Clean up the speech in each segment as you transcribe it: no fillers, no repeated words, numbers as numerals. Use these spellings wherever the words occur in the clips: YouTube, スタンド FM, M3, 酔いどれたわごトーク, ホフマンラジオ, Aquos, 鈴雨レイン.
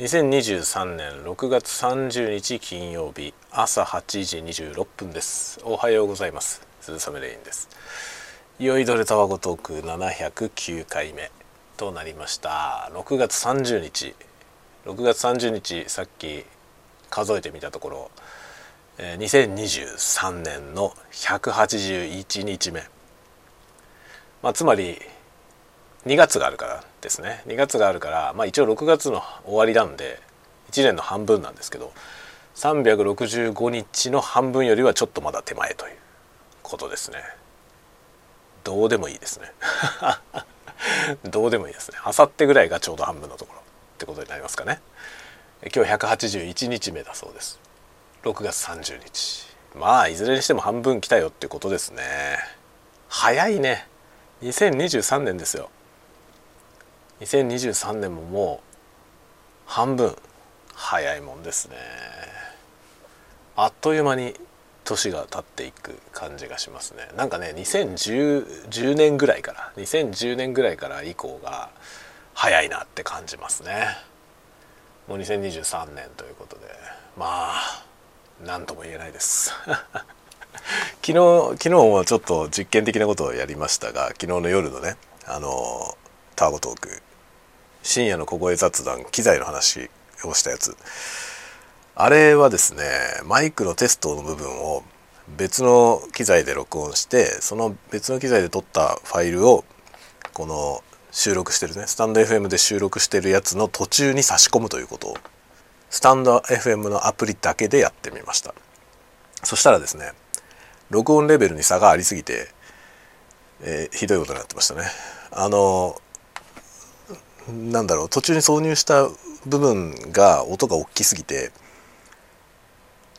2023年6月30日金曜日朝8時26分です。おはようございます。鈴雨レインです。酔いどれたわごトーク709回目となりました。6月30日さっき数えてみたところ2023年の181日目、つまり2月があるからですね。2月があるから、一応6月の終わりなんで1年の半分なんですけど、365日の半分よりはちょっとまだ手前ということですね。どうでもいいですねどうでもいいですね。あさってぐらいがちょうど半分のところってことになりますかね。今日181日目だそうです。6月30日いずれにしても半分来たよっていうことですね。早いね。2023年ですよ。2023年ももう半分。早いもんですね。あっという間に年が経っていく感じがしますね。なんかね、2010年ぐらいから以降が早いなって感じますね。もう2023年ということで、なんとも言えないです昨日もちょっと実験的なことをやりましたが、昨日の夜のね、タワゴトーク深夜の小声雑談機材の話をしたやつ、あれはですね、マイクのテストの部分を別の機材で録音して、その別の機材で撮ったファイルをこの収録してるね、スタンド FM で収録してるやつの途中に差し込むということをスタンド FM のアプリだけでやってみました。そしたらですね、録音レベルに差がありすぎて、ひどいことになってましたね。途中に挿入した部分が音が大きすぎて、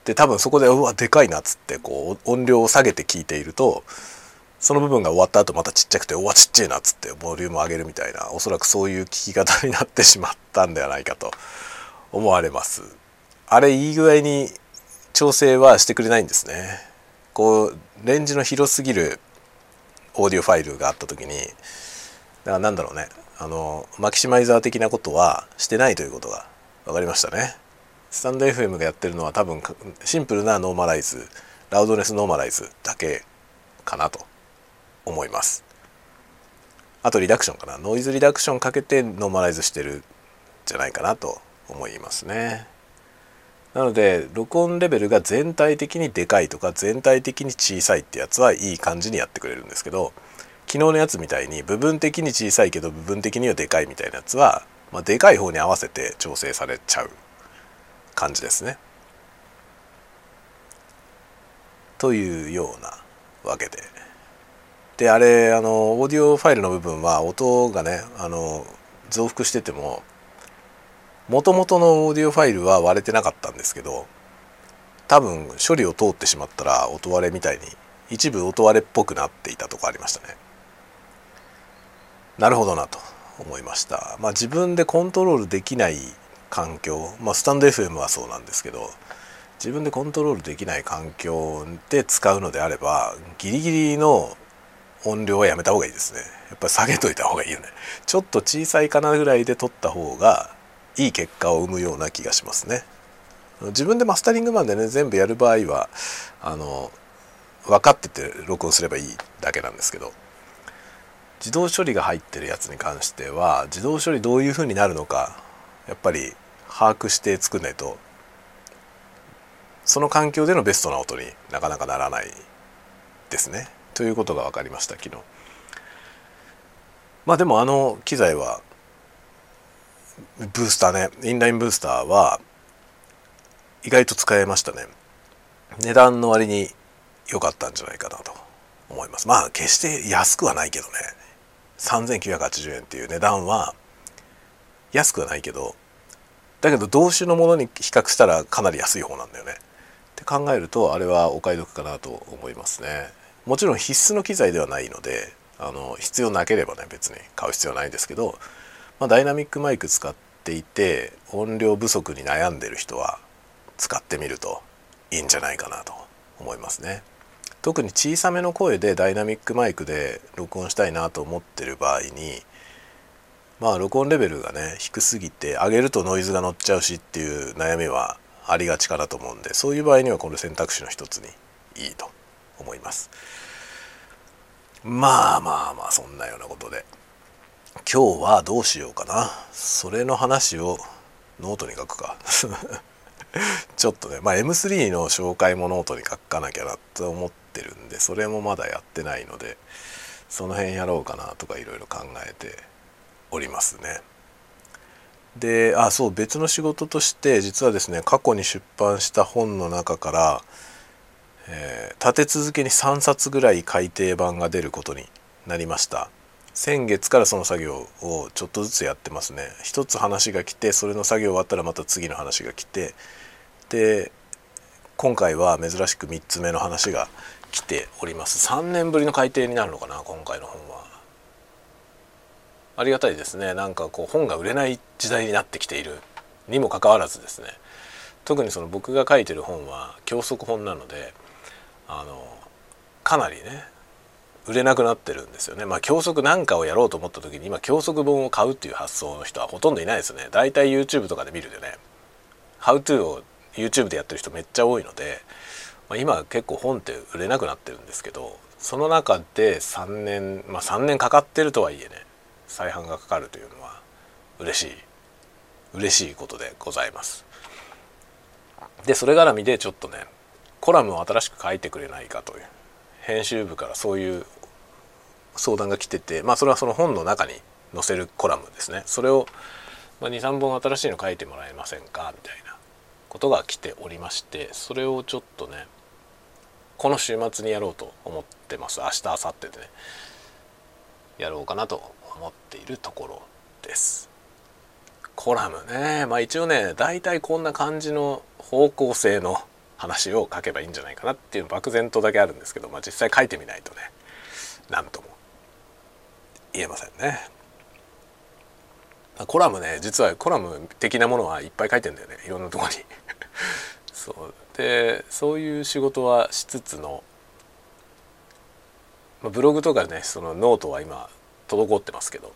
で多分そこでうわでかいなっつってこう音量を下げて聞いていると、その部分が終わった後またちっちゃくて、うわちっちゃいなっつってボリューム上げるみたいな、おそらくそういう聞き方になってしまったんではないかと思われます。あれいい具合に調整はしてくれないんですね。こうレンジの広すぎるオーディオファイルがあった時に、マキシマイザー的なことはしてないということが分かりましたね。スタンド FM がやってるのは多分シンプルなノーマライズ、ラウドネスノーマライズだけかなと思います。あとリダクションかな、ノイズリダクションかけてノーマライズしてるんじゃないかなと思いますね。なので録音レベルが全体的にでかいとか全体的に小さいってやつはいい感じにやってくれるんですけど、昨日のやつみたいに部分的に小さいけど部分的にはでかいみたいなやつは、でかい方に合わせて調整されちゃう感じですね。というようなわけで、であれオーディオファイルの部分は音がね増幅してても、元々のオーディオファイルは割れてなかったんですけど、多分処理を通ってしまったら音割れみたいに一部音割れっぽくなっていたとこありましたね。なるほどなと思いました。自分でコントロールできない環境、スタンド FM はそうなんですけど、自分でコントロールできない環境で使うのであればギリギリの音量はやめた方がいいですね。やっぱり下げといた方がいいよね。ちょっと小さいかなぐらいで撮った方がいい結果を生むような気がしますね。自分でマスタリングまでね全部やる場合は分かってて録音すればいいだけなんですけど、自動処理が入ってるやつに関しては自動処理どういう風になるのかやっぱり把握して作んないと、その環境でのベストな音になかなかならないですね、ということが分かりました昨日。でも機材はブースターね、インラインブースターは意外と使えましたね。値段の割に良かったんじゃないかなと思います。決して安くはないけどね、3980円っていう値段は安くはないけど、だけど同種のものに比較したらかなり安い方なんだよねって考えると、あれはお買い得かなと思いますね。もちろん必須の機材ではないので必要なければね別に買う必要はないんですけど、ダイナミックマイク使っていて音量不足に悩んでる人は使ってみるといいんじゃないかなと思いますね。特に小さめの声でダイナミックマイクで録音したいなと思ってる場合に、まあ録音レベルがね低すぎて上げるとノイズが乗っちゃうしっていう悩みはありがちかなと思うんで、そういう場合にはこの選択肢の一つにいいと思います。まあまあまあそんなようなことで今日はどうしようかな。それの話をノートに書くかちょっとね、まあ、M3 の紹介もノートに書かなきゃなと思ってるんで、それもまだやってないのでその辺やろうかなとかいろいろ考えておりますね。で、あ、そう、別の仕事として実はですね、過去に出版した本の中から、立て続けに3冊ぐらい改訂版が出ることになりました。先月からその作業をちょっとずつやってますね。一つ話が来て、それの作業終わったらまた次の話が来て、で今回は珍しく3つ目の話が来ております。3年ぶりの改訂になるのかな、今回の本は。ありがたいですね。なんかこう本が売れない時代になってきているにもかかわらずですね、特にその僕が書いてる本は教則本なので、かなりね売れなくなってるんですよね。まあ教則なんかをやろうと思った時に今教則本を買うっていう発想の人はほとんどいないですね。だいたい YouTube とかで見るでね、ハウトゥーを YouTube でやってる人めっちゃ多いので、まあ、今結構本って売れなくなってるんですけど、その中で3年、まあ3年かかってるとはいえね、再販がかかるというのは嬉しいことでございます。でそれ絡みでちょっとねコラムを新しく書いてくれないかという編集部からそういう相談が来てて、まあそれはその本の中に載せるコラムですね。それを 2,3 本新しいの書いてもらえませんかみたいなことが来ておりまして、それをちょっとねこの週末にやろうと思ってます。明日明後日でねやろうかなと思っているところです。コラムね、まあ一応ねだいたいこんな感じの方向性の話を書けばいいんじゃないかなっていう漠然とだけあるんですけど、まあ、実際書いてみないとね何とも言えませんね。コラムね、実はコラム的なものはいっぱい書いてんだよね、いろんなとこにそうで、そういう仕事はしつつの、まあ、ブログとかねそのノートは今滞ってますけど、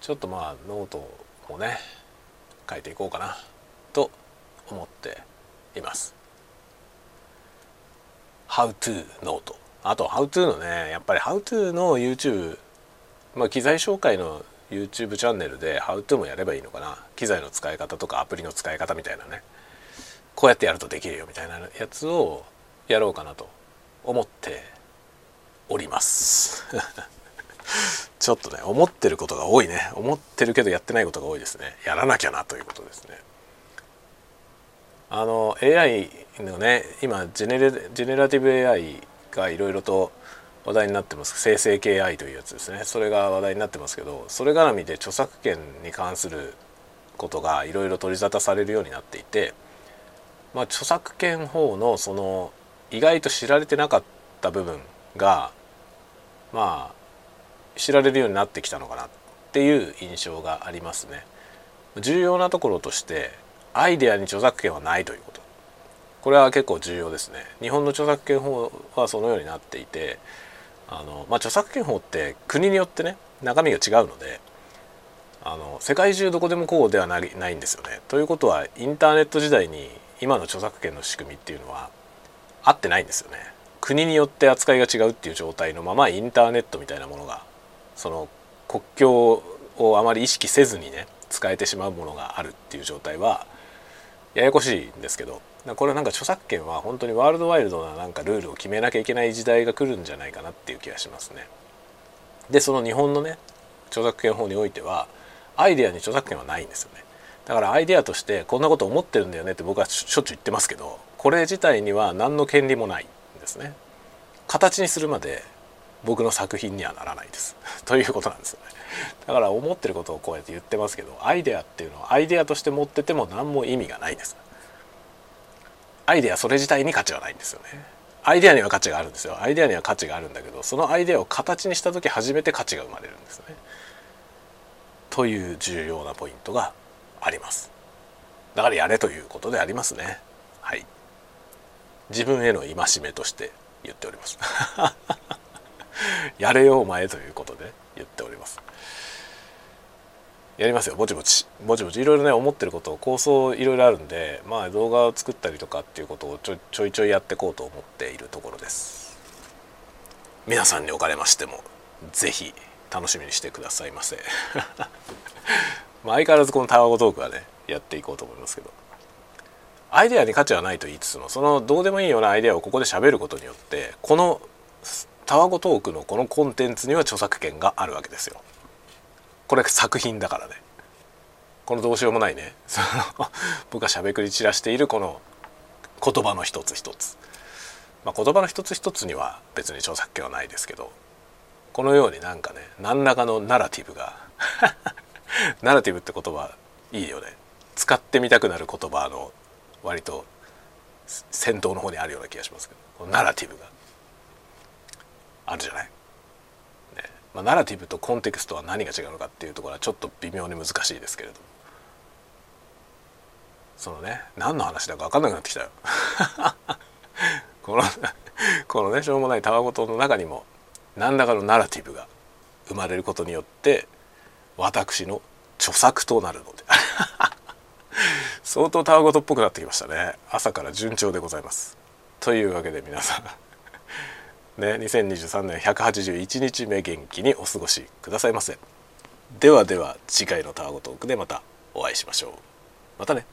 ちょっとまあノートもね書いていこうかなと思っています。How to ノート、あと How to のね、やっぱり How to の YouTube、まあ、機材紹介の YouTube チャンネルで How to もやればいいのかな。機材の使い方とかアプリの使い方みたいなね、こうやってやるとできるよみたいなやつをやろうかなと思っておりますちょっとね思ってることが多いね。思ってるけどやってないことが多いですね。やらなきゃなということですね。AI のね今ジェネラティブ AI がいろいろと話題になってます。生成系 AI というやつですね。それが話題になってますけど、それ絡みで著作権に関することがいろいろ取り沙汰されるようになっていて、まあ、著作権法のその意外と知られてなかった部分がまあ知られるようになってきたのかなっていう印象がありますね。重要なところとしてアイデアに著作権はないということ、これは結構重要ですね。日本の著作権法はそのようになっていて、まあ、著作権法って国によってね中身が違うので世界中どこでもこうではないんですよね。ということはインターネット時代に今の著作権の仕組みっていうのは合ってないんですよね。国によって扱いが違うっていう状態のままインターネットみたいなものがその国境をあまり意識せずにね使えてしまうものがあるっていう状態はややこしいんですけど、これはなんか著作権は本当にワールドワイルドななんかルールを決めなきゃいけない時代が来るんじゃないかなっていう気がしますね。でその日本のね著作権法においてはアイデアに著作権はないんですよね。だからアイデアとしてこんなこと思ってるんだよねって僕はしょっちゅう言ってますけど、これ自体には何の権利もないんですね。形にするまで僕の作品にはならないですということなんですよね。だから思ってることをこうやって言ってますけど、アイデアっていうのはアイデアとして持ってても何も意味がないんです。アイデアそれ自体に価値はないんですよね。アイデアには価値があるんですよ。アイデアには価値があるんだけど、そのアイデアを形にした時初めて価値が生まれるんですね。という重要なポイントがあります。だからやれということでありますね。はい、自分への戒めとして言っておりますやれよお前ということで言っております。やりますよ、ぼちぼちぼちぼちいろいろね思ってること構想いろいろあるんで、まあ動画を作ったりとかっていうことをちょいちょいやっていこうと思っているところです。皆さんにおかれましてもぜひ楽しみにしてくださいませまあ相変わらずこのタワゴトークはねやっていこうと思いますけど、アイデアに価値はないと言いつつも、そのどうでもいいようなアイデアをここで喋ることによってこのタワゴトークのこのコンテンツには著作権があるわけですよ。これ作品だからね、このどうしようもないねその僕がしゃべくり散らしているこの言葉の一つ一つ、まあ、言葉の一つ一つには別に著作権はないですけど、このようになんかね何らかのナラティブがナラティブって言葉いいよね、使ってみたくなる言葉の割と先頭の方にあるような気がしますけど、このナラティブがあるじゃない、ね、まあ、ナラティブとコンテクストは何が違うのかっていうところはちょっと微妙に難しいですけれども、そのね何の話だか分かんなくなってきたよこのねしょうもないたわごとの中にも何らかのナラティブが生まれることによって私の著作となるので相当たわごとっぽくなってきましたね。朝から順調でございます。というわけで皆さんね、2023年181日目元気にお過ごしくださいませ。ではでは次回のタワゴトークでまたお会いしましょう。またね。